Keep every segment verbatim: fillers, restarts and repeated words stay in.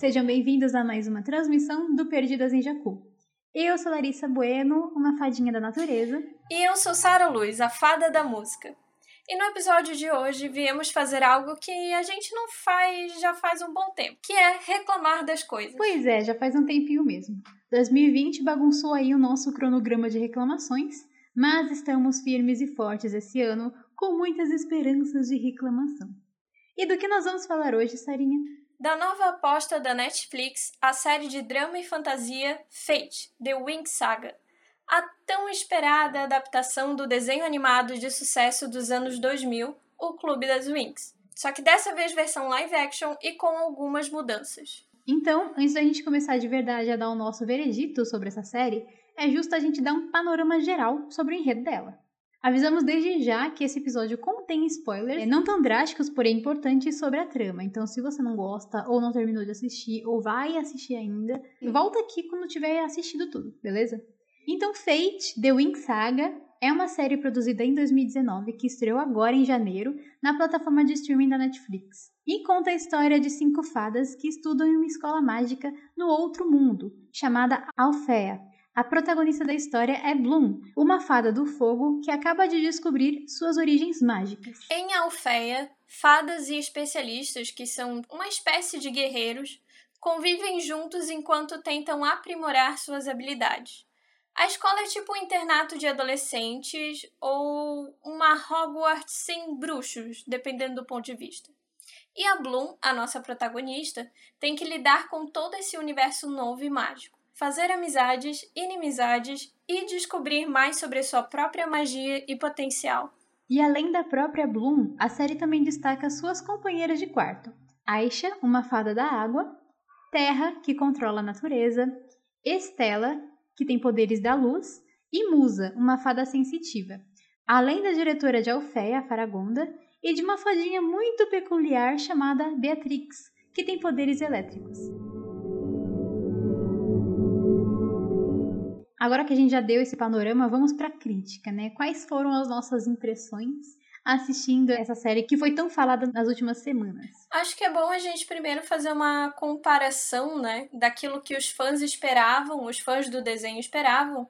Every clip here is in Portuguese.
Sejam bem-vindos a mais uma transmissão do Perdidas em Jacu. Eu sou Larissa Bueno, uma fadinha da natureza. E eu sou Sara Luz, a fada da música. E no episódio de hoje viemos fazer algo que a gente não faz já faz um bom tempo, que é reclamar das coisas. Pois é, já faz um tempinho mesmo. dois mil e vinte bagunçou aí o nosso cronograma de reclamações, mas estamos firmes e fortes esse ano, com muitas esperanças de reclamação. E do que nós vamos falar hoje, Sarinha? Da nova aposta da Netflix, a série de drama e fantasia Fate, The Winx Saga. A tão esperada adaptação do desenho animado de sucesso dos anos dois mil, o Clube das Winx. Só que dessa vez versão live action e com algumas mudanças. Então, antes da gente começar de verdade a dar o nosso veredito sobre essa série, é justo a gente dar um panorama geral sobre o enredo dela. Avisamos desde já que esse episódio contém spoilers, não tão drásticos, porém importantes, sobre a trama. Então, se você não gosta, ou não terminou de assistir, ou vai assistir ainda, volta aqui quando tiver assistido tudo, beleza? Então, Fate, The Winx Saga, é uma série produzida em dois mil e dezenove, que estreou agora em janeiro, na plataforma de streaming da Netflix. E conta a história de cinco fadas que estudam em uma escola mágica no outro mundo, chamada Alfea. A protagonista da história é Bloom, uma fada do fogo que acaba de descobrir suas origens mágicas. Em Alfea, fadas e especialistas, que são uma espécie de guerreiros, convivem juntos enquanto tentam aprimorar suas habilidades. A escola é tipo um internato de adolescentes ou uma Hogwarts sem bruxos, dependendo do ponto de vista. E a Bloom, a nossa protagonista, tem que lidar com todo esse universo novo e mágico. Fazer amizades, inimizades e descobrir mais sobre sua própria magia e potencial. E além da própria Bloom, a série também destaca suas companheiras de quarto. Aisha, uma fada da água, Terra, que controla a natureza, Estela, que tem poderes da luz, e Musa, uma fada sensitiva. Além da diretora de Alfea, a Faragonda, e de uma fadinha muito peculiar chamada Beatrix, que tem poderes elétricos. Agora que a gente já deu esse panorama, vamos para a crítica, né? Quais foram as nossas impressões assistindo essa série que foi tão falada nas últimas semanas? Acho que é bom a gente primeiro fazer uma comparação, né? Daquilo que os fãs esperavam, os fãs do desenho esperavam,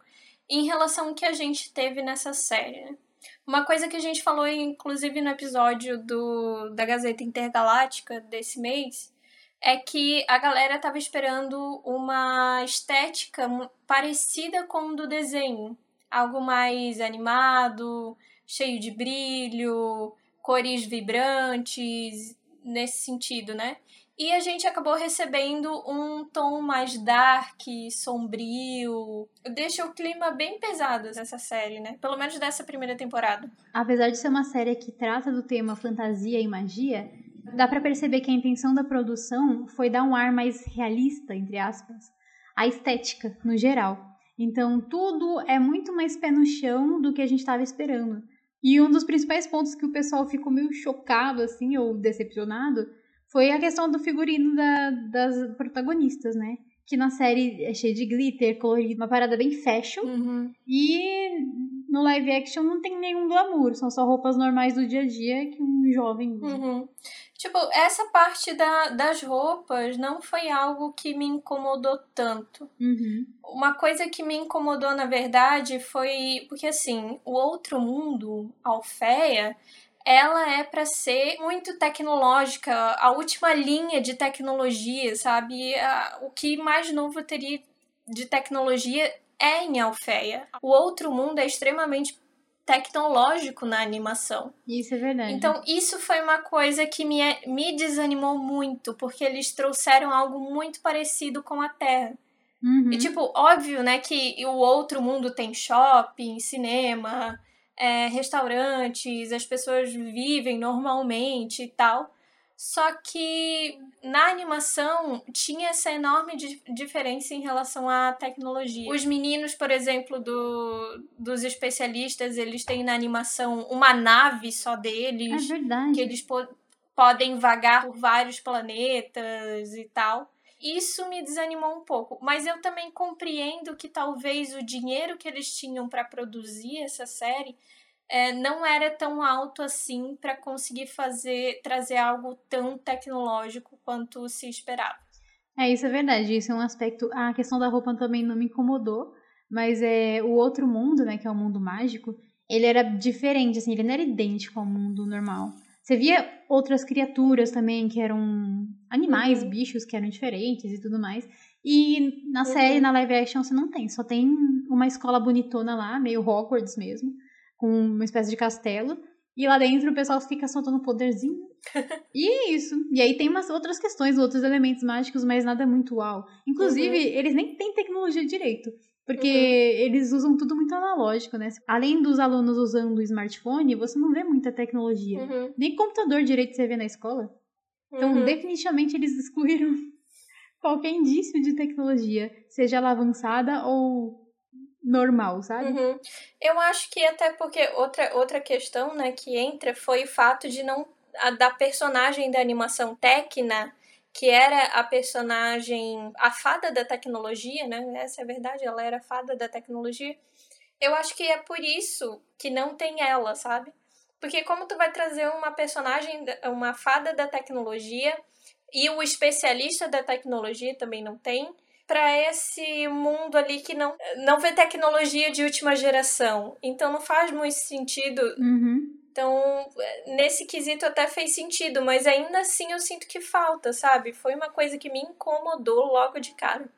em relação ao que a gente teve nessa série, né? Uma coisa que a gente falou, inclusive, no episódio do, da Gazeta Intergaláctica desse mês, é que a galera estava esperando uma estética parecida com a do desenho. Algo mais animado, cheio de brilho, cores vibrantes, nesse sentido, né? E a gente acabou recebendo um tom mais dark, sombrio. Deixa o clima bem pesado essa série, né? Pelo menos dessa primeira temporada. Apesar de ser uma série que trata do tema fantasia e magia, dá pra perceber que a intenção da produção foi dar um ar mais realista, entre aspas, à estética, no geral. Então, tudo é muito mais pé no chão do que a gente estava esperando. E um dos principais pontos que o pessoal ficou meio chocado, assim, ou decepcionado, foi a questão do figurino da, das protagonistas, né? Que na série é cheio de glitter, colorido, uma parada bem fashion. Uhum. E no live action não tem nenhum glamour, são só roupas normais do dia a dia que um jovem usa. Uhum. Tipo, essa parte da, das roupas não foi algo que me incomodou tanto. Uhum. Uma coisa que me incomodou, na verdade, foi porque, assim, o outro mundo, Alfea, ela é pra ser muito tecnológica, a última linha de tecnologia, sabe? O que mais novo teria de tecnologia é em Alfea. O outro mundo é extremamente tecnológico na animação. Isso é verdade. Então, isso foi uma coisa que me, me desanimou muito, porque eles trouxeram algo muito parecido com a Terra. Uhum. E, tipo, óbvio, né, que o outro mundo tem shopping, cinema, é, restaurantes, as pessoas vivem normalmente e tal. Só que na animação tinha essa enorme di- diferença em relação à tecnologia. Os meninos, por exemplo, do, dos especialistas, eles têm na animação uma nave só deles. É verdade. Que eles po- podem vagar por vários planetas e tal. Isso me desanimou um pouco. Mas eu também compreendo que talvez o dinheiro que eles tinham para produzir essa série É, não era tão alto assim para conseguir fazer, trazer algo tão tecnológico quanto se esperava. É, isso é verdade, isso é um aspecto... A questão da roupa também não me incomodou, mas é, o outro mundo, né, que é o mundo mágico, ele era diferente, assim, ele não era idêntico ao mundo normal. Você via outras criaturas também, que eram animais, uhum. bichos que eram diferentes e tudo mais. E na uhum. série, na live action, você não tem, só tem uma escola bonitona lá, meio Hogwarts mesmo, com uma espécie de castelo. E lá dentro o pessoal fica soltando poderzinho. E é isso. E aí tem umas outras questões, outros elementos mágicos, mas nada muito uau. Inclusive, uhum. eles nem têm tecnologia direito. Porque uhum. eles usam tudo muito analógico, né? Além dos alunos usando o smartphone, você não vê muita tecnologia. Uhum. Nem computador direito você vê na escola. Então, uhum. definitivamente, eles excluíram qualquer indício de tecnologia. Seja ela avançada ou... normal, sabe? Uhum. Eu acho que até porque outra, outra questão, né, que entra foi o fato de não... A, da personagem da animação Tecna, que era a personagem... A fada da tecnologia, né? Essa é a verdade, ela era a fada da tecnologia. Eu acho que é por isso que não tem ela, sabe? Porque como tu vai trazer uma personagem, uma fada da tecnologia e o especialista da tecnologia também não tem... para esse mundo ali que não, não vê tecnologia de última geração. Então, não faz muito sentido. Uhum. Então, nesse quesito até fez sentido, mas ainda assim eu sinto que falta, sabe? Foi uma coisa que me incomodou logo de cara.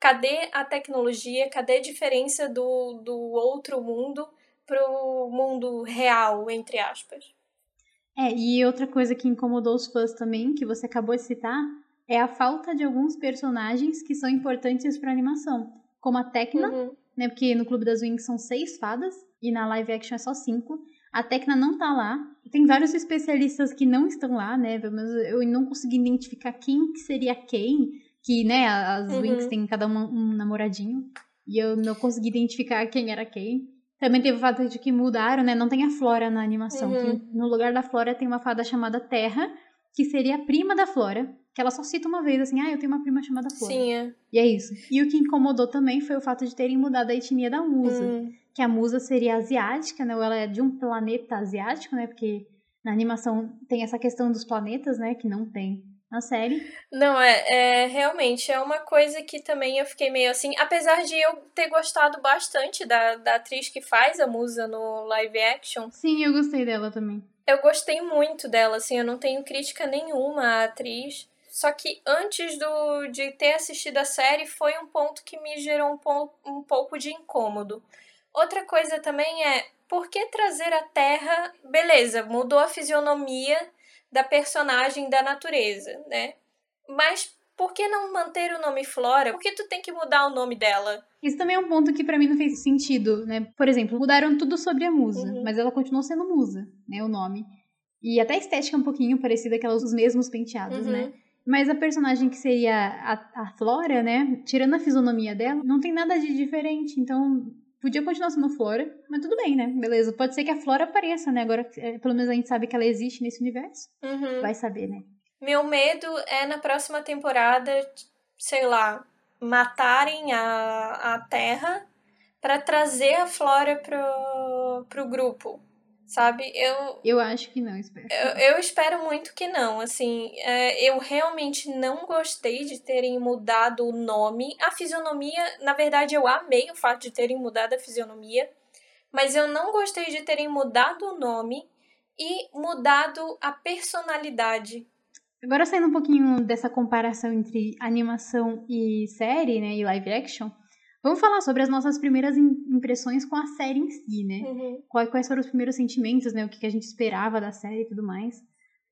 Cadê a tecnologia? Cadê a diferença do, do outro mundo pro mundo real, entre aspas? É, e outra coisa que incomodou os fãs também, que você acabou de citar... é a falta de alguns personagens que são importantes pra animação. Como a Tecna, uhum. né? Porque no Clube das Winx são seis fadas. E na live action é só cinco. A Tecna não tá lá. Tem vários especialistas que não estão lá, né? Mas eu não consegui identificar quem que seria quem. Que, né? As uhum. Winx tem cada uma um namoradinho. E eu não consegui identificar quem era quem. Também teve o fato de que mudaram, né? Não tem a Flora na animação. Uhum. Que no lugar da Flora tem uma fada chamada Terra, que seria a prima da Flora. Que ela só cita uma vez, assim, ah, eu tenho uma prima chamada Flora. Sim, é. E é isso. E o que incomodou também foi o fato de terem mudado a etnia da Musa. Hum. Que a Musa seria asiática, né? Ou ela é de um planeta asiático, né? Porque na animação tem essa questão dos planetas, né? Que não tem na série. Não, é, é realmente, é uma coisa que também eu fiquei meio assim... Apesar de eu ter gostado bastante da, da atriz que faz a Musa no live action. Sim, eu gostei dela também. Eu gostei muito dela, assim. Eu não tenho crítica nenhuma à atriz... Só que antes do, de ter assistido a série, foi um ponto que me gerou um, po, um pouco de incômodo. Outra coisa também é, por que trazer a Terra... Beleza, mudou a fisionomia da personagem da natureza, né? Mas por que não manter o nome Flora? Por que tu tem que mudar o nome dela? Isso também é um ponto que pra mim não fez sentido, né? Por exemplo, mudaram tudo sobre a Musa, uhum. mas ela continuou sendo Musa, né? O nome. E até a estética é um pouquinho parecida, aquelas dos mesmos penteados, uhum. né? Mas a personagem que seria a, a Flora, né? Tirando a fisionomia dela, não tem nada de diferente. Então, podia continuar sendo Flora, mas tudo bem, né? Beleza. Pode ser que a Flora apareça, né? Agora, pelo menos a gente sabe que ela existe nesse universo. Uhum. Vai saber, né? Meu medo é na próxima temporada, sei lá, matarem a, a Terra pra trazer a Flora pro, pro grupo. Sabe, eu... Eu acho que não, espero. Eu, eu espero muito que não, assim, é, eu realmente não gostei de terem mudado o nome, a fisionomia, na verdade eu amei o fato de terem mudado a fisionomia, mas eu não gostei de terem mudado o nome e mudado a personalidade. Agora saindo um pouquinho dessa comparação entre animação e série, né, e live action... Vamos falar sobre as nossas primeiras impressões com a série em si, né? Uhum. Quais foram os primeiros sentimentos, né? O que a gente esperava da série e tudo mais.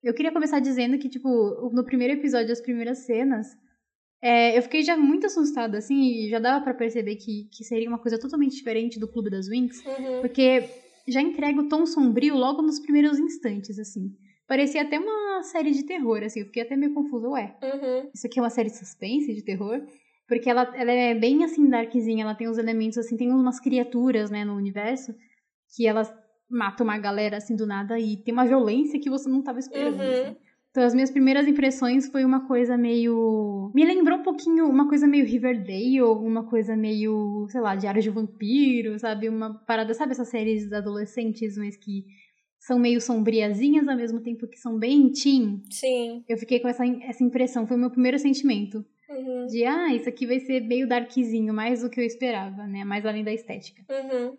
Eu queria começar dizendo que, tipo, no primeiro episódio, as primeiras cenas, é, eu fiquei já muito assustada, assim, e já dava pra perceber que, que seria uma coisa totalmente diferente do Clube das Winx, uhum. porque já entrega o tom sombrio logo nos primeiros instantes, assim. Parecia até uma série de terror, assim, eu fiquei até meio confusa, ué, uhum. isso aqui é uma série de suspense, de terror? Porque ela, ela é bem, assim, darkzinha, ela tem uns elementos, assim, tem umas criaturas, né, no universo, que elas matam uma galera, assim, do nada, e tem uma violência que você não tava esperando, uhum. assim. Então, as minhas primeiras impressões foi uma coisa meio... Me lembrou um pouquinho uma coisa meio Riverdale, uma coisa meio, sei lá, Diário de Vampiro, sabe? Uma parada, sabe essas séries adolescentes, mas que são meio sombriazinhas, ao mesmo tempo que são bem teen? Sim. Eu fiquei com essa, essa impressão, foi o meu primeiro sentimento. Uhum. De, ah, isso aqui vai ser meio darkzinho, mais do que eu esperava, né? Mais além da estética. Uhum.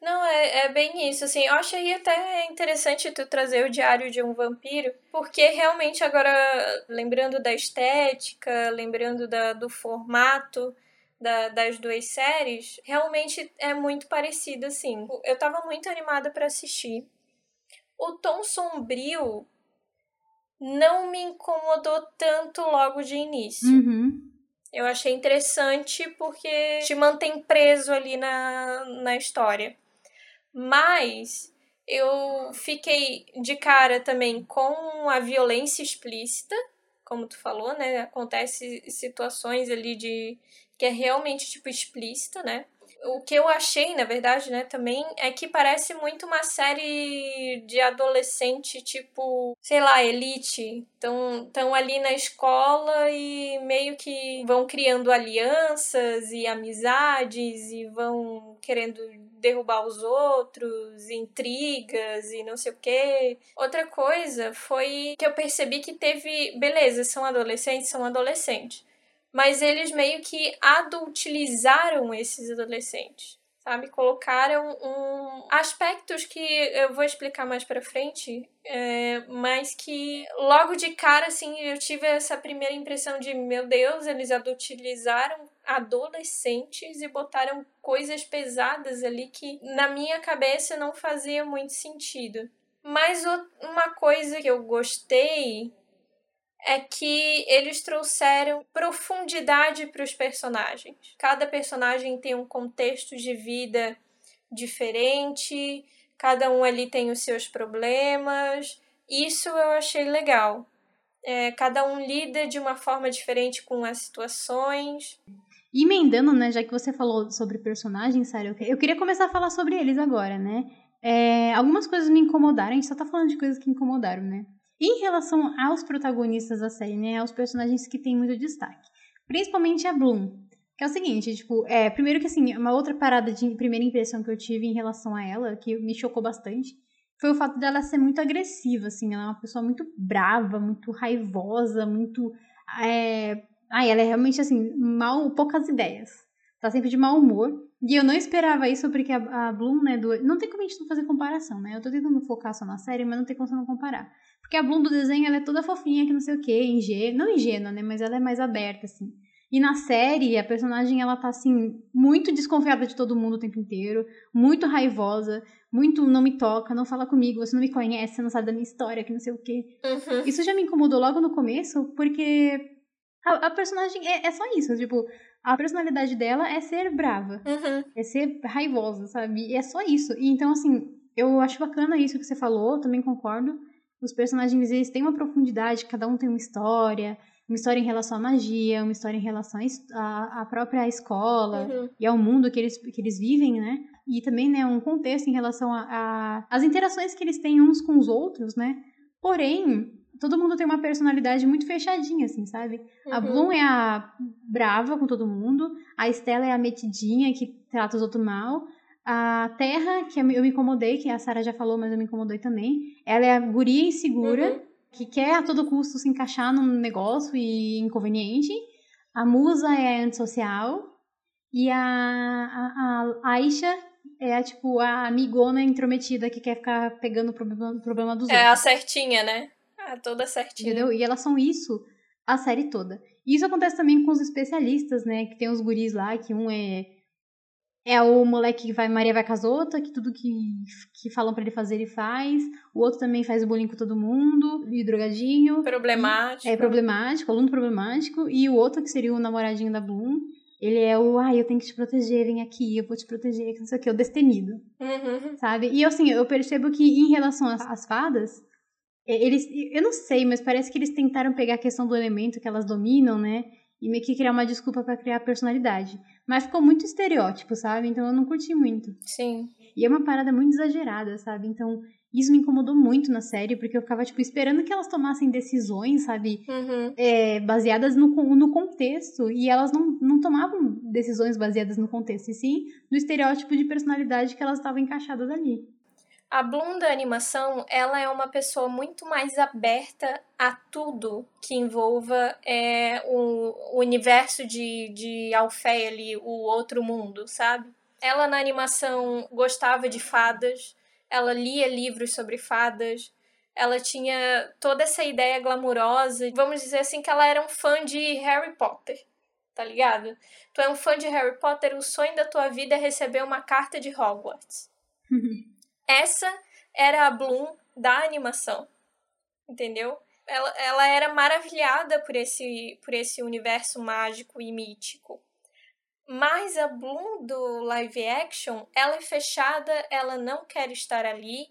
Não, é, é bem isso, assim, eu achei até interessante tu trazer o Diário de um Vampiro, porque realmente agora, lembrando da estética, lembrando da, do formato da, das duas séries, realmente é muito parecido, assim. Eu tava muito animada pra assistir. O tom sombrio não me incomodou tanto logo de início. Uhum. Eu achei interessante porque te mantém preso ali na, na história. Mas eu fiquei de cara também com a violência explícita, como tu falou, né? Acontece situações ali de que é realmente, tipo, explícita, né? O que eu achei, na verdade, né, também, é que parece muito uma série de adolescente, tipo, sei lá, Elite. Tão, tão ali na escola e meio que vão criando alianças e amizades e vão querendo derrubar os outros, intrigas e não sei o quê. Outra coisa foi que eu percebi que teve... Beleza, são adolescentes, são adolescentes. Mas eles meio que adultilizaram esses adolescentes, sabe? Colocaram um... aspectos que eu vou explicar mais pra frente, é... mas que logo de cara, assim, eu tive essa primeira impressão de, meu Deus, eles adultilizaram adolescentes e botaram coisas pesadas ali que na minha cabeça não fazia muito sentido. Mas uma coisa que eu gostei é que eles trouxeram profundidade para os personagens. Cada personagem tem um contexto de vida diferente, cada um ali tem os seus problemas. Isso eu achei legal. É, cada um lida de uma forma diferente com as situações. E emendando, né, já que você falou sobre personagens, Sara, eu queria começar a falar sobre eles agora, né? É, algumas coisas me incomodaram, a gente só tá falando de coisas que incomodaram, né? Em relação aos protagonistas da série, né, aos personagens que têm muito destaque, principalmente a Bloom, que é o seguinte, tipo, é, primeiro que assim, uma outra parada de primeira impressão que eu tive em relação a ela, que me chocou bastante, foi o fato dela ser muito agressiva, assim, ela é uma pessoa muito brava, muito raivosa, muito, é... ai, ela é realmente, assim, mal, poucas ideias, tá sempre de mau humor, e eu não esperava isso porque a, a Bloom, né, do... não tem como a gente não fazer comparação, né, eu tô tentando focar só na série, mas não tem como você não comparar. Porque a Bloom do desenho, ela é toda fofinha, que não sei o quê, ingênua, não ingênua, né, mas ela é mais aberta, assim. E na série, a personagem, ela tá, assim, muito desconfiada de todo mundo o tempo inteiro, muito raivosa, muito não me toca, não fala comigo, você não me conhece, você não sabe da minha história, que não sei o quê. Uhum. Isso já me incomodou logo no começo, porque a, a personagem é, é só isso, tipo, a personalidade dela é ser brava, uhum. é ser raivosa, sabe, e é só isso. E então, assim, eu acho bacana isso que você falou, também concordo. Os personagens, eles têm uma profundidade, cada um tem uma história, uma história em relação à magia, uma história em relação à, à própria escola uhum. e ao mundo que eles, que eles vivem, né? E também, né, um contexto em relação às interações que eles têm uns com os outros, né? Porém, todo mundo tem uma personalidade muito fechadinha, assim, sabe? Uhum. A Bloom é a brava com todo mundo, a Estela é a metidinha que trata os outros mal. A Terra, que eu me incomodei, que a Sara já falou, mas eu me incomodei também. Ela é a guria insegura, uhum. que quer a todo custo se encaixar num negócio e inconveniente. A Musa é a antissocial. E a, a, a Aisha é a, tipo, a amigona intrometida que quer ficar pegando o problema, problema dos é outros. É a certinha, né? É toda certinha. Entendeu? E elas são isso a série toda. E isso acontece também com os especialistas, né? Que tem os guris lá, que um é... É o moleque que vai, Maria vai com as outras, que tudo que, que falam pra ele fazer, ele faz. O outro também faz bullying com todo mundo, e drogadinho. Problemático. E é problemático, aluno problemático. E o outro, que seria o namoradinho da Bloom, ele é o, ai, ah, eu tenho que te proteger, vem aqui, eu vou te proteger, que não sei o que, o destemido. Uhum. Sabe? E assim, eu percebo que em relação às, às fadas, eles, eu não sei, mas parece que eles tentaram pegar a questão do elemento que elas dominam, né? E meio que criar uma desculpa pra criar personalidade. Mas ficou muito estereótipo, sabe? Então eu não curti muito. Sim. E é uma parada muito exagerada, sabe? Então isso me incomodou muito na série, porque eu ficava, tipo, esperando que elas tomassem decisões, sabe? Uhum. É, baseadas no, no contexto. E elas não, não tomavam decisões baseadas no contexto, e sim no estereótipo de personalidade que elas estavam encaixadas ali. A Bloom da animação, ela é uma pessoa muito mais aberta a tudo que envolva é, o, o universo de, de Alfea ali, o outro mundo, sabe? Ela na animação gostava de fadas, ela lia livros sobre fadas, ela tinha toda essa ideia glamurosa, vamos dizer assim que ela era um fã de Harry Potter, tá ligado? Tu é um fã de Harry Potter, o sonho da tua vida é receber uma carta de Hogwarts. Essa era a Bloom da animação, entendeu? Ela, ela era maravilhada por esse, por esse universo mágico e mítico. Mas a Bloom do live action, ela é fechada, ela não quer estar ali,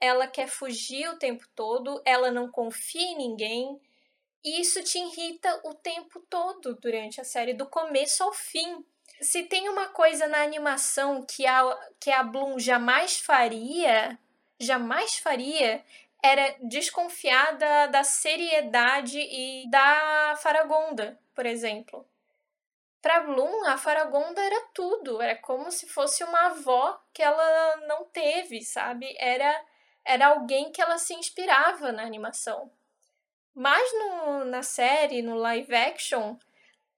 ela quer fugir o tempo todo, ela não confia em ninguém. E isso te irrita o tempo todo durante a série, do começo ao fim. Se tem uma coisa na animação que a, que a Bloom jamais faria, jamais faria, era desconfiar da, da seriedade e da Faragonda, por exemplo. Pra Bloom, a Faragonda era tudo, era como se fosse uma avó que ela não teve, sabe? Era, era alguém que ela se inspirava na animação. Mas no, na série, no live action,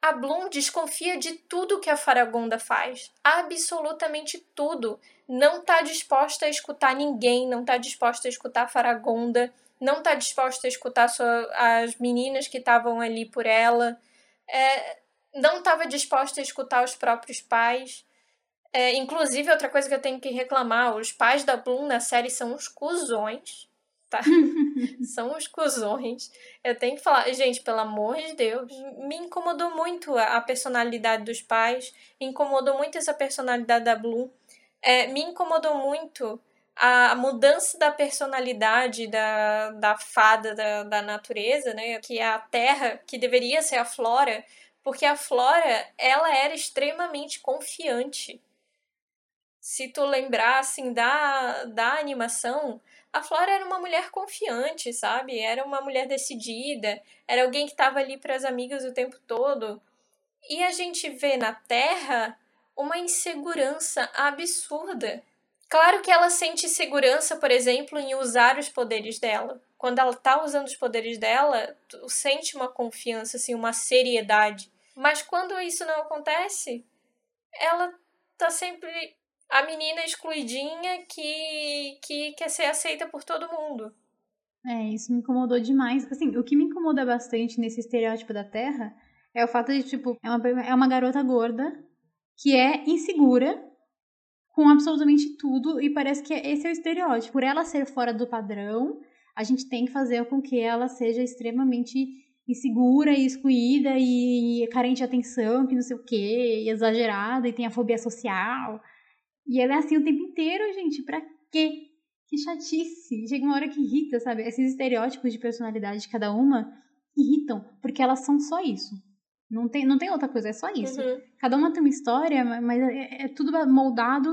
a Bloom desconfia de tudo que a Faragonda faz, absolutamente tudo. Não está disposta a escutar ninguém, não está disposta a escutar a Faragonda, não está disposta a escutar sua, as meninas que estavam ali por ela, é, não estava disposta a escutar os próprios pais. É, inclusive, outra coisa que eu tenho que reclamar, os pais da Bloom na série são uns cuzões, tá? São os cuzões. Eu tenho que falar, gente, pelo amor de Deus, me incomodou muito a personalidade dos pais, me incomodou muito essa personalidade da Bloom, é, me incomodou muito a mudança da personalidade da, da fada da, da natureza, né, que é a Terra, que deveria ser a Flora, porque a Flora, ela era extremamente confiante. Se tu lembrar, assim, da, da animação, a Flora era uma mulher confiante, sabe? Era uma mulher decidida, era alguém que estava ali para as amigas o tempo todo. E a gente vê na Terra uma insegurança absurda. Claro que ela sente segurança, por exemplo, em usar os poderes dela. Quando ela tá usando os poderes dela, tu sente uma confiança, assim, uma seriedade. Mas quando isso não acontece, ela tá sempre... a menina excluidinha que, que quer ser aceita por todo mundo. É, isso me incomodou demais. Assim, o que me incomoda bastante nesse estereótipo da Terra é o fato de, tipo, é uma, é uma garota gorda que é insegura com absolutamente tudo e parece que esse é o estereótipo. Por ela ser fora do padrão, a gente tem que fazer com que ela seja extremamente insegura e excluída e, e carente de atenção, que não sei o quê, e exagerada e tem a fobia social... E ela é assim o tempo inteiro, gente, pra quê? Que chatice. Chega uma hora que irrita, sabe? Esses estereótipos de personalidade de cada uma irritam, porque elas são só isso. Não tem, não tem outra coisa, é só isso. Uhum. Cada uma tem uma história, mas é, é tudo moldado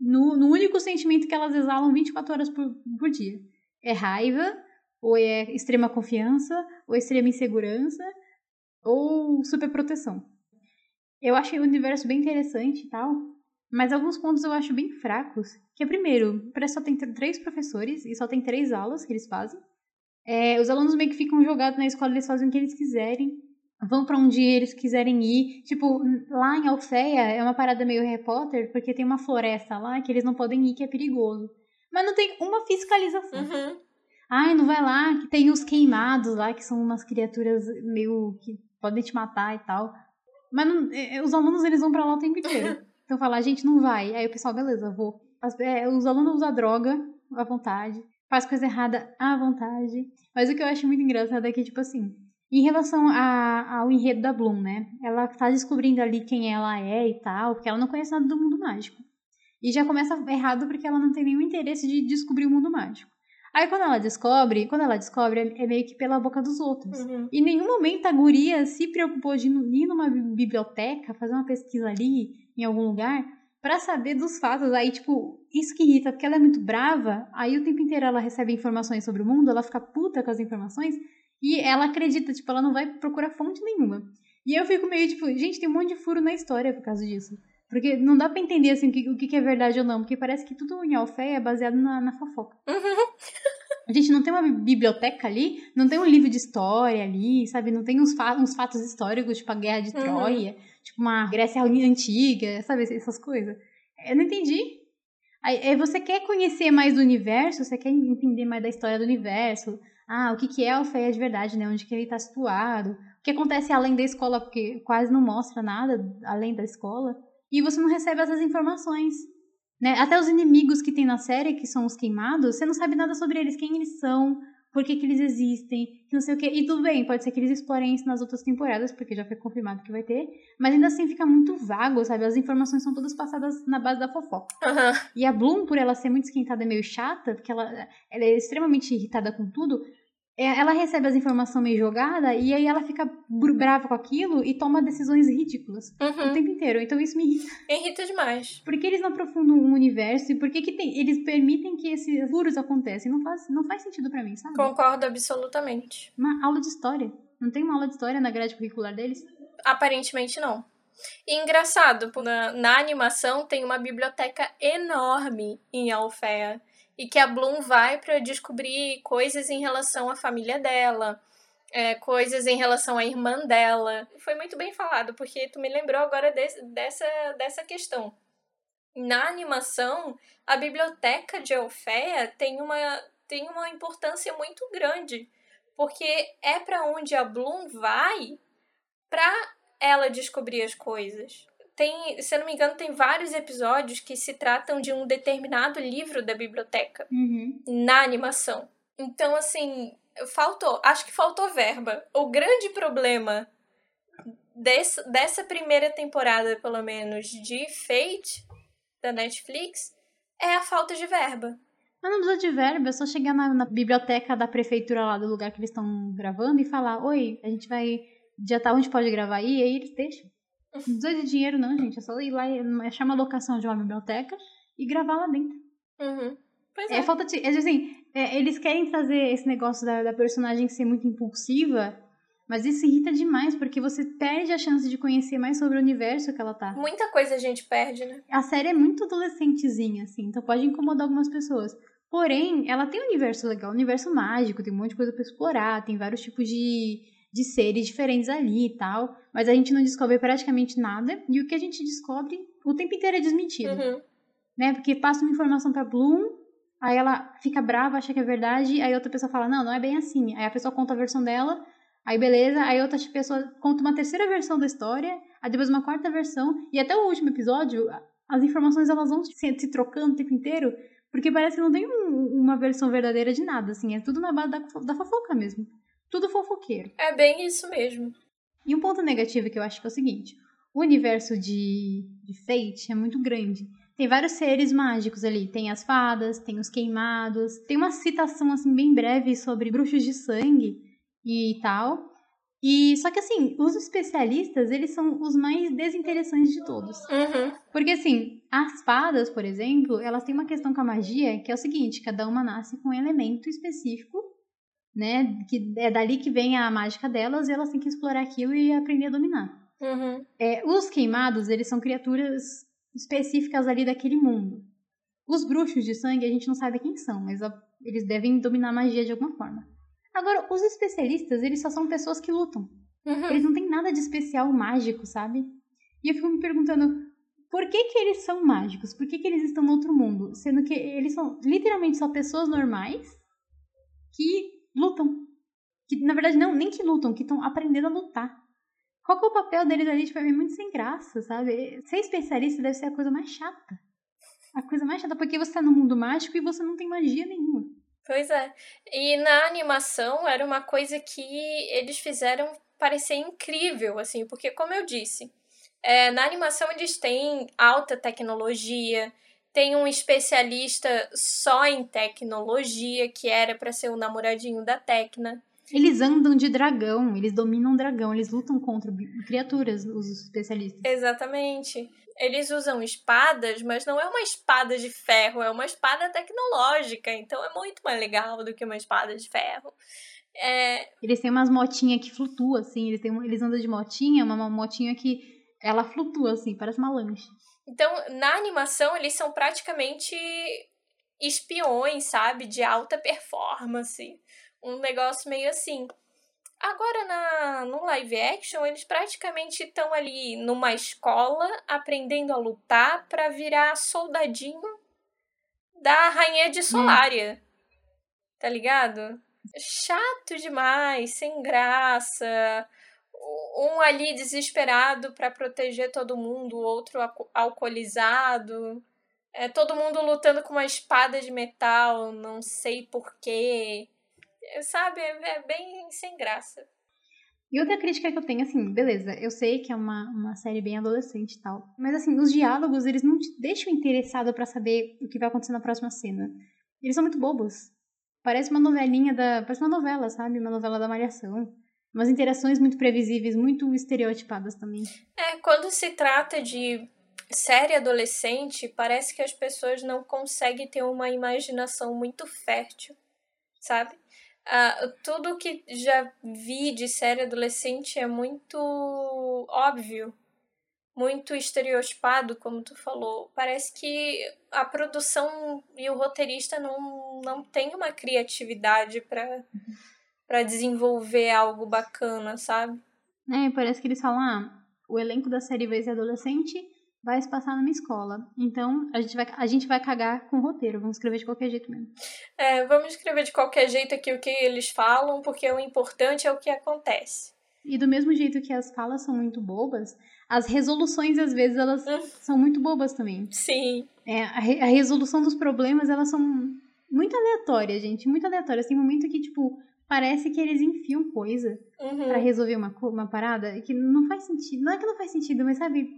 no, no único sentimento que elas exalam vinte e quatro horas por, por dia. É raiva, ou é extrema confiança, ou extrema insegurança, ou superproteção. Eu achei o universo bem interessante e tal, mas alguns pontos eu acho bem fracos, que é primeiro, parece que só tem três professores e só tem três aulas que eles fazem. É, os alunos meio que ficam jogados na escola, eles fazem o que eles quiserem, vão pra onde eles quiserem ir. Tipo, lá em Alfea é uma parada meio Harry Potter, porque tem uma floresta lá que eles não podem ir, que é perigoso. Mas não tem uma fiscalização. Uhum. Ai, não vai lá, que tem os queimados lá, que são umas criaturas meio que podem te matar e tal. Mas não, é, os alunos, eles vão pra lá o tempo inteiro. Então falar, gente, não vai. Aí o pessoal, beleza, vou. As, é, os alunos usam droga à vontade, faz coisa errada à vontade. Mas o que eu acho muito engraçado é que, tipo assim, em relação a, ao enredo da Bloom, né? Ela tá descobrindo ali quem ela é e tal, porque ela não conhece nada do mundo mágico. E já começa errado porque ela não tem nenhum interesse de descobrir o mundo mágico. Aí quando ela descobre, quando ela descobre, é meio que pela boca dos outros. Uhum. Em nenhum momento a guria se preocupou de ir numa biblioteca, fazer uma pesquisa ali, em algum lugar, pra saber dos fatos. Aí, tipo, isso que irrita, porque ela é muito brava, aí o tempo inteiro ela recebe informações sobre o mundo, ela fica puta com as informações, e ela acredita, tipo, ela não vai procurar fonte nenhuma. E eu fico meio, tipo, gente, tem um monte de furo na história por causa disso. Porque não dá pra entender, assim, o que, o que é verdade ou não. Porque parece que tudo em Alfea é baseado na, na fofoca. Uhum. A gente não tem uma biblioteca ali, não tem um livro de história ali, sabe? Não tem uns, fa- uns fatos históricos, tipo a Guerra de Troia, uhum. tipo uma Grécia Antiga, sabe? Essas coisas. Eu não entendi. Aí, você quer conhecer mais do universo, você quer entender mais da história do universo. Ah, o que, que é Alfea de verdade, né? Onde que ele tá situado. O que acontece além da escola, porque quase não mostra nada além da escola. E você não recebe essas informações. Né? Até os inimigos que tem na série, que são os queimados, você não sabe nada sobre eles, quem eles são, por que, que eles existem, que não sei o quê. E tudo bem, pode ser que eles explorem isso nas outras temporadas, porque já foi confirmado que vai ter, mas ainda assim fica muito vago, sabe? As informações são todas passadas na base da fofoca. Uhum. E a Bloom, por ela ser muito esquentada e meio chata, porque ela, ela é extremamente irritada com tudo, ela recebe as informações meio jogada e aí ela fica brava com aquilo e toma decisões ridículas uhum. o tempo inteiro. Então isso me irrita. Irrita demais. Por que eles não aprofundam o universo e por que, que tem, eles permitem que esses furos acontecem? Não faz, não faz sentido pra mim, sabe? Concordo absolutamente. Uma aula de história. Não tem uma aula de história na grade curricular deles? Aparentemente não. E engraçado, na, na animação tem uma biblioteca enorme em Alfea. E que a Bloom vai pra descobrir coisas em relação à família dela, é, coisas em relação à irmã dela. Foi muito bem falado, porque tu me lembrou agora de, dessa, dessa questão. Na animação, a biblioteca de Alfea tem uma, tem uma importância muito grande, porque é pra onde a Bloom vai pra ela descobrir as coisas. Tem, se eu não me engano, tem vários episódios que se tratam de um determinado livro da biblioteca uhum. na animação. Então, assim, faltou. Acho que faltou verba. O grande problema desse, dessa primeira temporada, pelo menos, de Fate, da Netflix, é a falta de verba. Mas não precisa de verba, é só chegar na, na biblioteca da prefeitura lá do lugar que eles estão gravando e falar, oi, a gente vai... Já tá onde pode gravar aí, e aí eles deixam. Não precisa de dinheiro não, gente. É só ir lá e achar uma locação de uma biblioteca e gravar lá dentro. Uhum. Pois é. É, falta de, é assim, é, eles querem trazer esse negócio da, da personagem ser muito impulsiva, mas isso irrita demais, porque você perde a chance de conhecer mais sobre o universo que ela tá. Muita coisa a gente perde, né? A série é muito adolescentezinha, assim, então pode incomodar algumas pessoas. Porém, ela tem um universo legal, um universo mágico, tem um monte de coisa pra explorar, tem vários tipos de... de seres diferentes ali e tal, mas a gente não descobre praticamente nada, e o que a gente descobre o tempo inteiro é desmentido, uhum. né, porque passa uma informação pra Bloom, aí ela fica brava, acha que é verdade, aí outra pessoa fala, não, não é bem assim, aí a pessoa conta a versão dela, aí beleza, aí outra pessoa conta uma terceira versão da história, aí depois uma quarta versão, e até o último episódio, as informações elas vão se, se trocando o tempo inteiro, porque parece que não tem um, uma versão verdadeira de nada, assim, é tudo na base da, da fofoca mesmo. Tudo fofoqueiro. É bem isso mesmo. E um ponto negativo que eu acho que é o seguinte. O universo de, de Fate é muito grande. Tem vários seres mágicos ali. Tem as fadas, tem os queimados. Tem uma citação, assim, bem breve sobre bruxos de sangue e tal. E, só que, assim, os especialistas, eles são os mais desinteressantes de todos. Uhum. Porque, assim, as fadas, por exemplo, elas têm uma questão com a magia que é o seguinte. Cada uma nasce com um elemento específico. Né, que é dali que vem a mágica delas e elas têm que explorar aquilo e aprender a dominar. Uhum. É, os queimados, eles são criaturas específicas ali daquele mundo. Os bruxos de sangue, a gente não sabe quem são, mas a, eles devem dominar a magia de alguma forma. Agora, os especialistas, eles só são pessoas que lutam. Uhum. Eles não têm nada de especial mágico, sabe? E eu fico me perguntando, por que que eles são mágicos? Por que que eles estão no outro mundo? Sendo que eles são literalmente só pessoas normais que... lutam. Que, na verdade, não, nem que lutam, que estão aprendendo a lutar. Qual que é o papel deles ali? Tipo, é muito sem graça, sabe? Ser especialista deve ser a coisa mais chata. A coisa mais chata, porque você tá no mundo mágico e você não tem magia nenhuma. Pois é. E na animação era uma coisa que eles fizeram parecer incrível, assim, porque, como eu disse, é, na animação eles têm alta tecnologia. Tem um especialista só em tecnologia, que era pra ser o namoradinho da Tecna. Eles andam de dragão, eles dominam dragão, eles lutam contra criaturas, os especialistas. Exatamente. Eles usam espadas, mas não é uma espada de ferro, é uma espada tecnológica. Então é muito mais legal do que uma espada de ferro. É... Eles têm umas motinhas que flutuam, assim. Eles, têm, eles andam de motinha, uma motinha que ela flutua, assim, parece uma lancha. Então, na animação, eles são praticamente espiões, sabe? De alta performance. Um negócio meio assim. Agora, na, no live action, eles praticamente estão ali numa escola, aprendendo a lutar pra virar soldadinho da rainha de Solaria. Hum. Tá ligado? Chato demais, sem graça. Um ali desesperado pra proteger todo mundo, o outro alcoolizado. É, todo mundo lutando com uma espada de metal, não sei porquê. É, sabe, é, é bem sem graça. E outra crítica que eu tenho, assim, beleza, eu sei que é uma, uma série bem adolescente e tal, mas assim, os diálogos, eles não te deixam interessado pra saber o que vai acontecer na próxima cena. Eles são muito bobos. Parece uma novelinha da... Parece uma novela, sabe? Uma novela da Malhação. Umas interações muito previsíveis, muito estereotipadas também. É, quando se trata de série adolescente, parece que as pessoas não conseguem ter uma imaginação muito fértil, sabe? Ah, tudo que já vi de série adolescente é muito óbvio, muito estereotipado, como tu falou. Parece que a produção e o roteirista não, não tem uma criatividade para pra desenvolver algo bacana, sabe? É, parece que eles falam, ah, o elenco da série vai ser adolescente, vai se passar numa escola. Então, a gente vai, a gente vai cagar com o roteiro, vamos escrever de qualquer jeito mesmo. É, vamos escrever de qualquer jeito aqui o que eles falam, porque o importante é o que acontece. E do mesmo jeito que as falas são muito bobas, as resoluções, às vezes, elas são muito bobas também. Sim. É, a, re- a resolução dos problemas, elas são muito aleatórias, gente, muito aleatórias. Tem momento que, tipo... Parece que eles enfiam coisa uhum. pra resolver uma, uma parada que não faz sentido. Não é que não faz sentido, mas, sabe,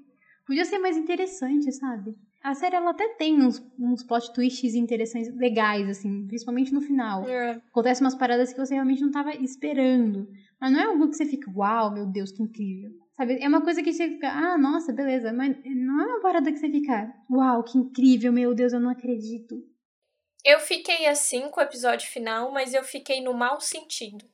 podia ser mais interessante, sabe? A série, ela até tem uns, uns plot twists interessantes, legais, assim, principalmente no final. É. Acontece umas paradas que você realmente não tava esperando. Mas não é algo que você fica, uau, meu Deus, que incrível. Sabe, é uma coisa que você fica, ah, nossa, beleza. Mas não é uma parada que você fica, uau, que incrível, meu Deus, eu não acredito. Eu fiquei assim com o episódio final, mas eu fiquei no mau sentido.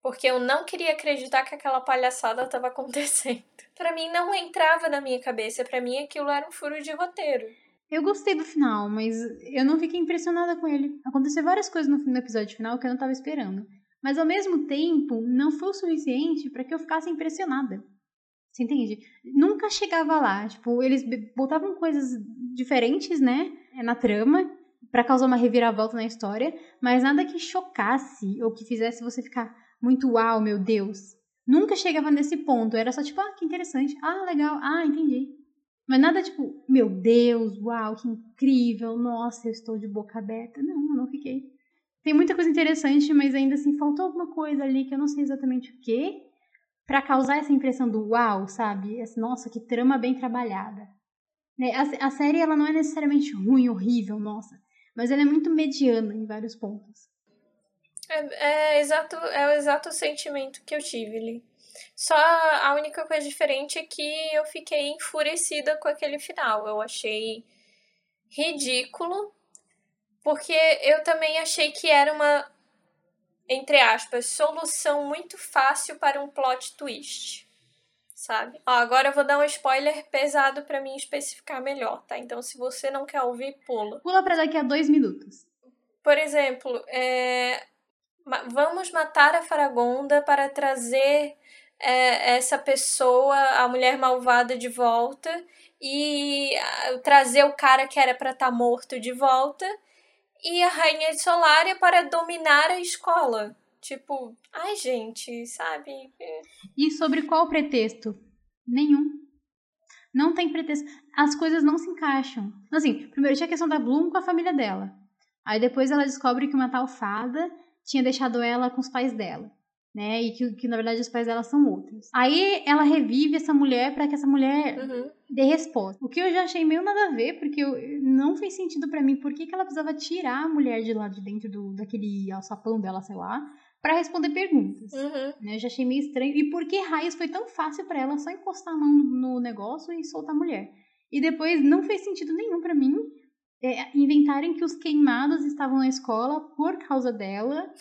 Porque eu não queria acreditar que aquela palhaçada estava acontecendo. Pra mim, não entrava na minha cabeça. Pra mim, aquilo era um furo de roteiro. Eu gostei do final, mas eu não fiquei impressionada com ele. Aconteceu várias coisas no episódio final que eu não estava esperando. Mas, ao mesmo tempo, não foi o suficiente pra que eu ficasse impressionada. Você entende? Nunca chegava lá. Tipo, eles botavam coisas diferentes, né? Na trama. Pra causar uma reviravolta na história, mas nada que chocasse ou que fizesse você ficar muito uau, meu Deus. Nunca chegava nesse ponto, era só tipo, ah, que interessante, ah, legal, ah, entendi. Mas nada tipo, meu Deus, uau, que incrível, nossa, eu estou de boca aberta. Não, eu não fiquei. Tem muita coisa interessante, mas ainda assim, faltou alguma coisa ali que eu não sei exatamente o que, pra causar essa impressão do uau, sabe? Essa, nossa, que trama bem trabalhada. A, a série, ela não é necessariamente ruim, horrível, nossa. Mas ela é muito mediana em vários pontos. É, é, exato, é o exato sentimento que eu tive, Li. Só a única coisa diferente é que eu fiquei enfurecida com aquele final. Eu achei ridículo, porque eu também achei que era uma, entre aspas, solução muito fácil para um plot twist. Sabe? Ó, agora eu vou dar um spoiler pesado pra mim especificar melhor, tá? Então, se você não quer ouvir, pula. Pula pra daqui a dois minutos. Por exemplo, é... vamos matar a Faragonda para trazer é, essa pessoa, a mulher malvada, de volta e trazer o cara que era pra estar morto de volta e a Rainha de Solaria para dominar a escola. Tipo, ai gente, sabe? E sobre qual pretexto? Nenhum. Não tem pretexto. As coisas não se encaixam. Assim, primeiro tinha a questão da Bloom com a família dela. Aí depois ela descobre que uma tal fada tinha deixado ela com os pais dela, né? E que, que na verdade os pais dela são outros. Aí ela revive essa mulher pra que essa mulher uhum. dê resposta. O que eu já achei meio nada a ver, porque eu, não fez sentido pra mim. Por que, que ela precisava tirar a mulher de lá de dentro do, daquele alçapão dela, sei lá, pra responder perguntas. Uhum. Né? Eu já achei meio estranho. E por que raios foi tão fácil pra ela só encostar a mão no negócio e soltar a mulher? E depois não fez sentido nenhum pra mim é, inventarem que os queimados estavam na escola por causa dela.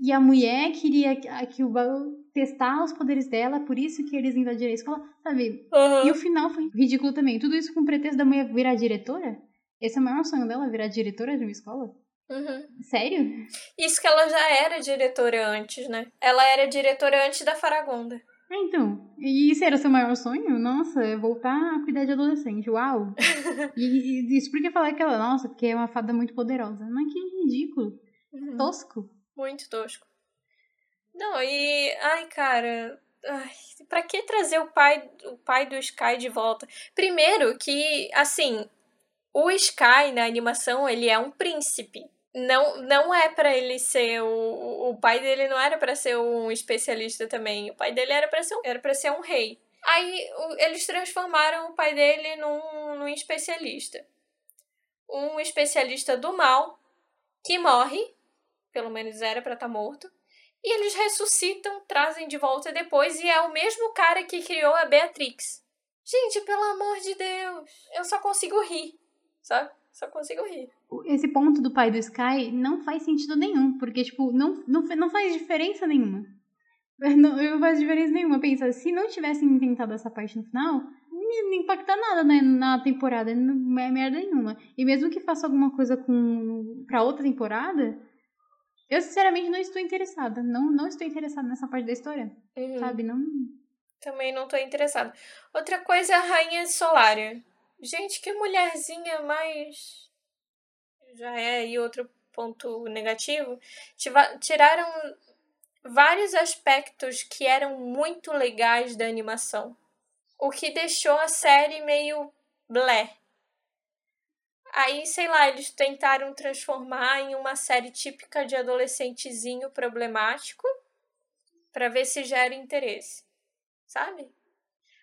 E a mulher queria que o testar os poderes dela, por isso que eles invadiram a escola, sabe? Uhum. E o final foi ridículo também. Tudo isso com o pretexto da mulher virar diretora? Esse é o maior sonho dela, virar diretora de uma escola? Uhum. Sério? Isso que ela já era diretora antes, né? Ela era diretora antes da Faragonda. Ah, então. E isso era o seu maior sonho? Nossa, voltar a cuidar de adolescente. Uau! E, e isso porque falar que ela, nossa, porque é uma fada muito poderosa. Mas que ridículo. Uhum. Tosco. Muito tosco. Não, e... Ai, cara... Ai, pra que trazer o pai, o pai do Sky de volta? Primeiro que, assim... O Sky, na animação, ele é um príncipe. Não, não é pra ele ser... O, o pai dele não era pra ser um especialista também. O pai dele era pra ser um, era pra ser um rei. Aí, o, eles transformaram o pai dele num, num especialista. Um especialista do mal, que morre. Pelo menos era pra estar morto. E eles ressuscitam, trazem de volta depois, e é o mesmo cara que criou a Beatrix. Gente, pelo amor de Deus, eu só consigo rir, sabe? Só consigo rir. Esse ponto do pai do Sky não faz sentido nenhum, porque, tipo, não, não, não faz diferença nenhuma. Não, não faz diferença nenhuma. Pensa, se não tivessem inventado essa parte no final, não ia impactar nada, né, na temporada, não é merda nenhuma. E mesmo que faça alguma coisa com, pra outra temporada... Eu, sinceramente, não estou interessada. Não, não estou interessada nessa parte da história. Uhum. Sabe? Não... Também não estou interessada. Outra coisa é a Rainha Solaria. Gente, que mulherzinha mais... Já é aí outro ponto negativo. Tiva... Tiraram vários aspectos que eram muito legais da animação. O que deixou a série meio blé. Aí, sei lá, eles tentaram transformar em uma série típica de adolescentezinho problemático pra ver se gera interesse, sabe?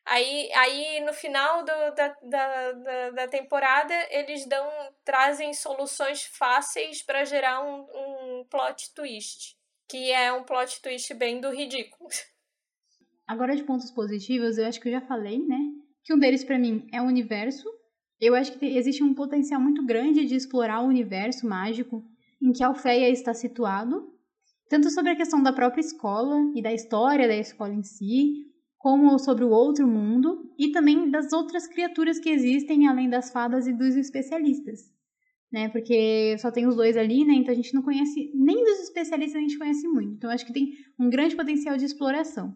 Aí, aí no final do, da, da, da, da temporada, eles dão, trazem soluções fáceis pra gerar um, um plot twist, que é um plot twist bem do ridículo. Agora, de pontos positivos, eu acho que eu já falei, né? Que um deles pra mim é o universo. Eu acho que te, existe um potencial muito grande de explorar o universo mágico em que Alfea está situado, tanto sobre a questão da própria escola e da história da escola em si, como sobre o outro mundo e também das outras criaturas que existem além das fadas e dos especialistas, né? Porque só tem os dois ali, né? Então a gente não conhece, nem dos especialistas a gente conhece muito. Então eu acho que tem um grande potencial de exploração.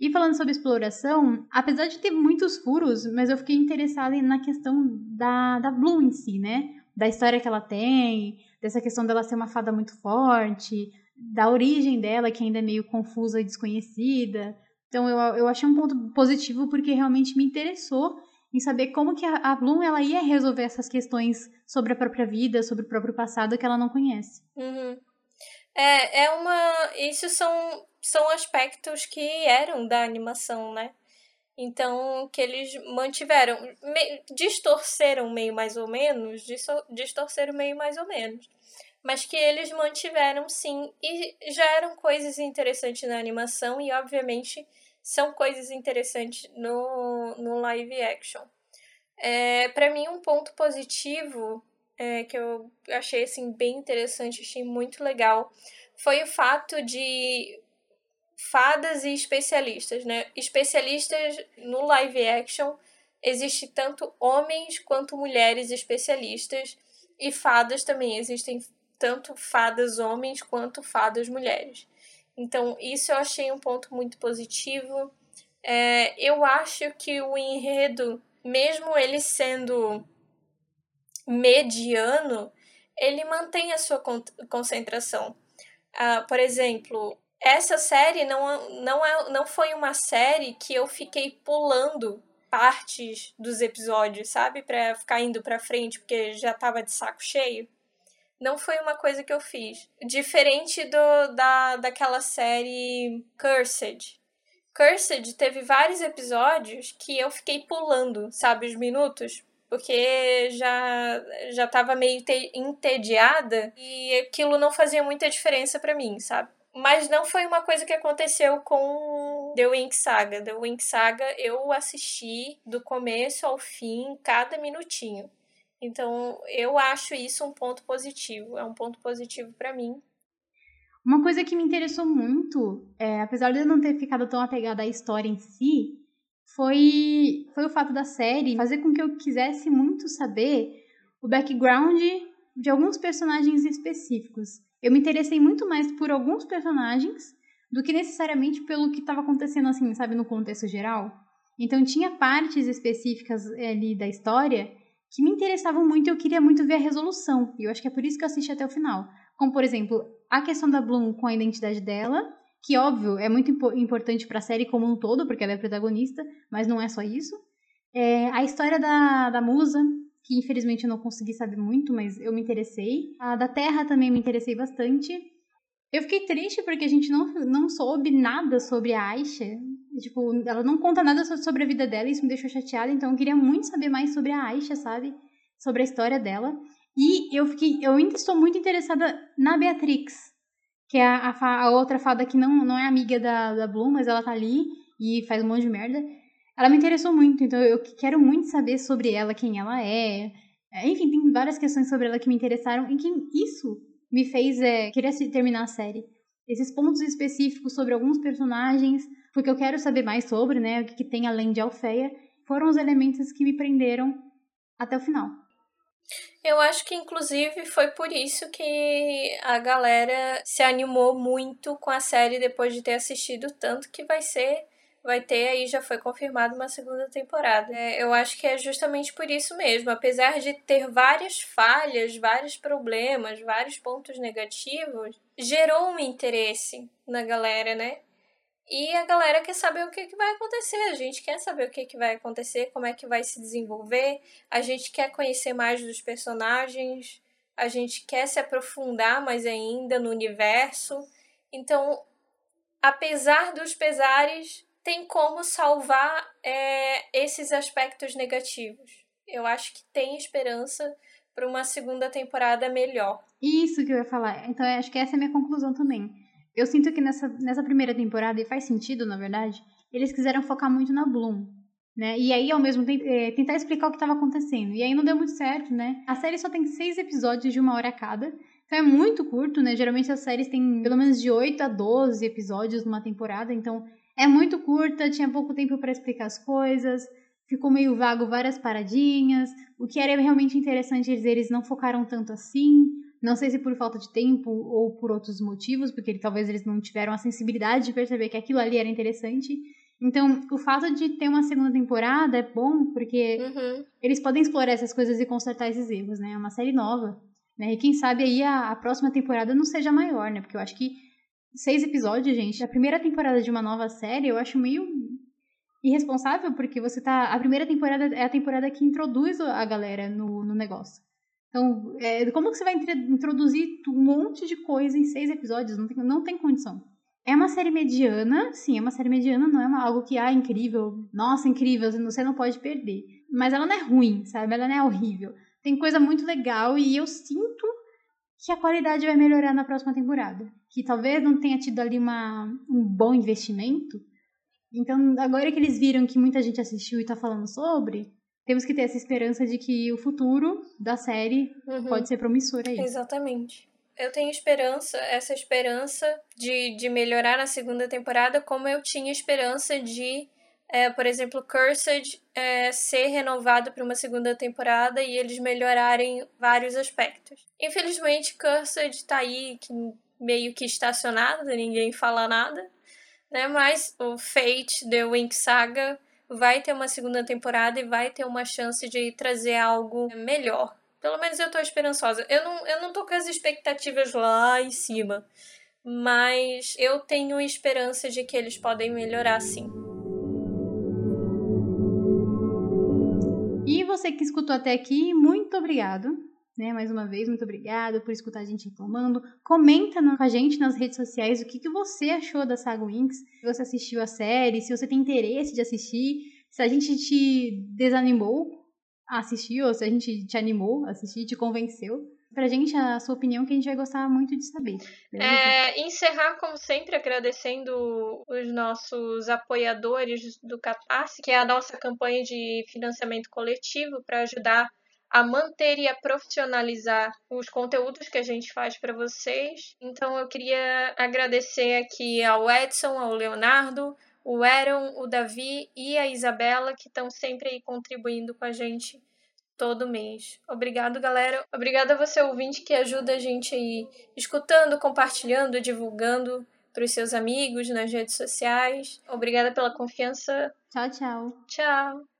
E falando sobre exploração, apesar de ter muitos furos, mas eu fiquei interessada na questão da, da Bloom em si, né? Da história que ela tem, dessa questão dela ser uma fada muito forte, da origem dela, que ainda é meio confusa e desconhecida. Então eu, eu achei um ponto positivo porque realmente me interessou em saber como que a, a Bloom ela ia resolver essas questões sobre a própria vida, sobre o próprio passado que ela não conhece. Uhum. É, é uma... Isso são... são aspectos que eram da animação, né? Então, que eles mantiveram, me, distorceram meio mais ou menos, distor, distorceram meio mais ou menos, mas que eles mantiveram sim, e já eram coisas interessantes na animação e, obviamente, são coisas interessantes no, no live action. É, pra mim, um ponto positivo é, que eu achei assim, bem interessante, achei muito legal, foi o fato de fadas e especialistas, né? Especialistas no live action, existe tanto homens quanto mulheres especialistas, e fadas também, existem tanto fadas homens quanto fadas mulheres. Então, isso eu achei um ponto muito positivo. É, eu acho que o enredo, mesmo ele sendo mediano, ele mantém a sua con- concentração. Ah, por exemplo... Essa série não, não, é, não foi uma série que eu fiquei pulando partes dos episódios, sabe? Pra ficar indo pra frente, porque já tava de saco cheio. Não foi uma coisa que eu fiz. Diferente do, da, daquela série Cursed. Cursed teve vários episódios que eu fiquei pulando, sabe? Os minutos. Porque já, já tava meio te- entediada e aquilo não fazia muita diferença pra mim, sabe? Mas não foi uma coisa que aconteceu com The Winx Saga. The Winx Saga eu assisti do começo ao fim, cada minutinho. Então eu acho isso um ponto positivo. É um ponto positivo pra mim. Uma coisa que me interessou muito, é, apesar de eu não ter ficado tão apegada à história em si, foi, foi o fato da série fazer com que eu quisesse muito saber o background de alguns personagens específicos. Eu me interessei muito mais por alguns personagens do que necessariamente pelo que estava acontecendo, assim, sabe, no contexto geral. Então tinha partes específicas ali da história que me interessavam muito e eu queria muito ver a resolução. E eu acho que é por isso que eu assisti até o final. Como, por exemplo, a questão da Bloom com a identidade dela, que, óbvio, é muito impo- importante para a série como um todo, porque ela é protagonista, mas não é só isso. É, a história da, da Musa, que infelizmente eu não consegui saber muito, mas eu me interessei. A da Terra também me interessei bastante. Eu fiquei triste porque a gente não, não soube nada sobre a Aisha. Tipo, ela não conta nada sobre a vida dela, isso me deixou chateada, então eu queria muito saber mais sobre a Aisha, sabe? Sobre a história dela. E eu fiquei, eu ainda estou muito interessada na Beatrix, que é a, a, a outra fada que não, não é amiga da, da Bloom, mas ela tá ali e faz um monte de merda. Ela me interessou muito, então eu quero muito saber sobre ela, quem ela é. Enfim, tem várias questões sobre ela que me interessaram e que isso me fez é, querer terminar a série. Esses pontos específicos sobre alguns personagens, porque eu quero saber mais sobre, né, o que, que tem além de Alfea, foram os elementos que me prenderam até o final. Eu acho que, inclusive, foi por isso que a galera se animou muito com a série depois de ter assistido tanto que vai ser... Vai ter aí, já foi confirmado uma segunda temporada. É, eu acho que é justamente por isso mesmo. Apesar de ter várias falhas, vários problemas, vários pontos negativos, gerou um interesse na galera, né? E a galera quer saber o que, que vai acontecer. A gente quer saber o que, que vai acontecer, como é que vai se desenvolver. A gente quer conhecer mais dos personagens. A gente quer se aprofundar mais ainda no universo. Então, apesar dos pesares... tem como salvar é, esses aspectos negativos. Eu acho que tem esperança para uma segunda temporada melhor. Isso que eu ia falar. Então, acho que essa é a minha conclusão também. Eu sinto que nessa, nessa primeira temporada, e faz sentido, na verdade, eles quiseram focar muito na Bloom, né? E aí, ao mesmo tempo, é, tentar explicar o que estava acontecendo. E aí não deu muito certo, né? A série só tem seis episódios de uma hora cada. Então é muito curto, né? Geralmente as séries têm pelo menos de oito a doze episódios numa temporada, então... é muito curta, tinha pouco tempo para explicar as coisas, ficou meio vago várias paradinhas, o que era realmente interessante eles não focaram tanto assim, não sei se por falta de tempo ou por outros motivos, porque talvez eles não tiveram a sensibilidade de perceber que aquilo ali era interessante. Então, o fato de ter uma segunda temporada é bom, porque uhum. eles podem explorar essas coisas e consertar esses erros, né? É uma série nova, né? E quem sabe aí a, a próxima temporada não seja maior, né? Porque eu acho que seis episódios, gente, a primeira temporada de uma nova série, eu acho meio irresponsável, porque você tá... a primeira temporada é a temporada que introduz a galera no, no negócio. Então, é, como que você vai introduzir um monte de coisa em seis episódios? Não tem, não tem condição. É uma série mediana, sim, é uma série mediana, não é uma, algo que, ah, incrível, nossa, incrível, você não pode perder. Mas ela não é ruim, sabe? Ela não é horrível. Tem coisa muito legal e eu sinto que a qualidade vai melhorar na próxima temporada. Que talvez não tenha tido ali uma, um bom investimento. Então, agora que eles viram que muita gente assistiu e tá falando sobre, temos que ter essa esperança de que o futuro da série uhum. pode ser promissor aí. Exatamente. Eu tenho esperança, essa esperança de, de melhorar na segunda temporada, como eu tinha esperança de, é, por exemplo, Cursed é, ser renovado para uma segunda temporada e eles melhorarem vários aspectos. Infelizmente, Cursed tá aí, que meio que estacionado, ninguém fala nada, né? Mas o Fate, The Winx Saga, vai ter uma segunda temporada e vai ter uma chance de trazer algo melhor. Pelo menos eu tô esperançosa. Eu não, eu não tô com as expectativas lá em cima, mas eu tenho esperança de que eles podem melhorar, sim. E você que escutou até aqui, muito obrigado, né? Mais uma vez, muito obrigado por escutar a gente reclamando. Comenta com a gente nas redes sociais o que, que você achou da Saga Winx, se você assistiu a série, se você tem interesse de assistir, se a gente te desanimou a assistir, ou se a gente te animou a assistir, te convenceu. Pra gente, a sua opinião, que a gente vai gostar muito de saber. É, encerrar, como sempre, agradecendo os nossos apoiadores do Catarse, que é a nossa campanha de financiamento coletivo para ajudar a manter e a profissionalizar os conteúdos que a gente faz para vocês. Então eu queria agradecer aqui ao Edson, ao Leonardo, o Aaron, o Davi e a Isabela, que estão sempre aí contribuindo com a gente todo mês. Obrigado, galera. Obrigada a você, ouvinte, que ajuda a gente aí escutando, compartilhando, divulgando para os seus amigos nas redes sociais. Obrigada pela confiança. Tchau, tchau. Tchau.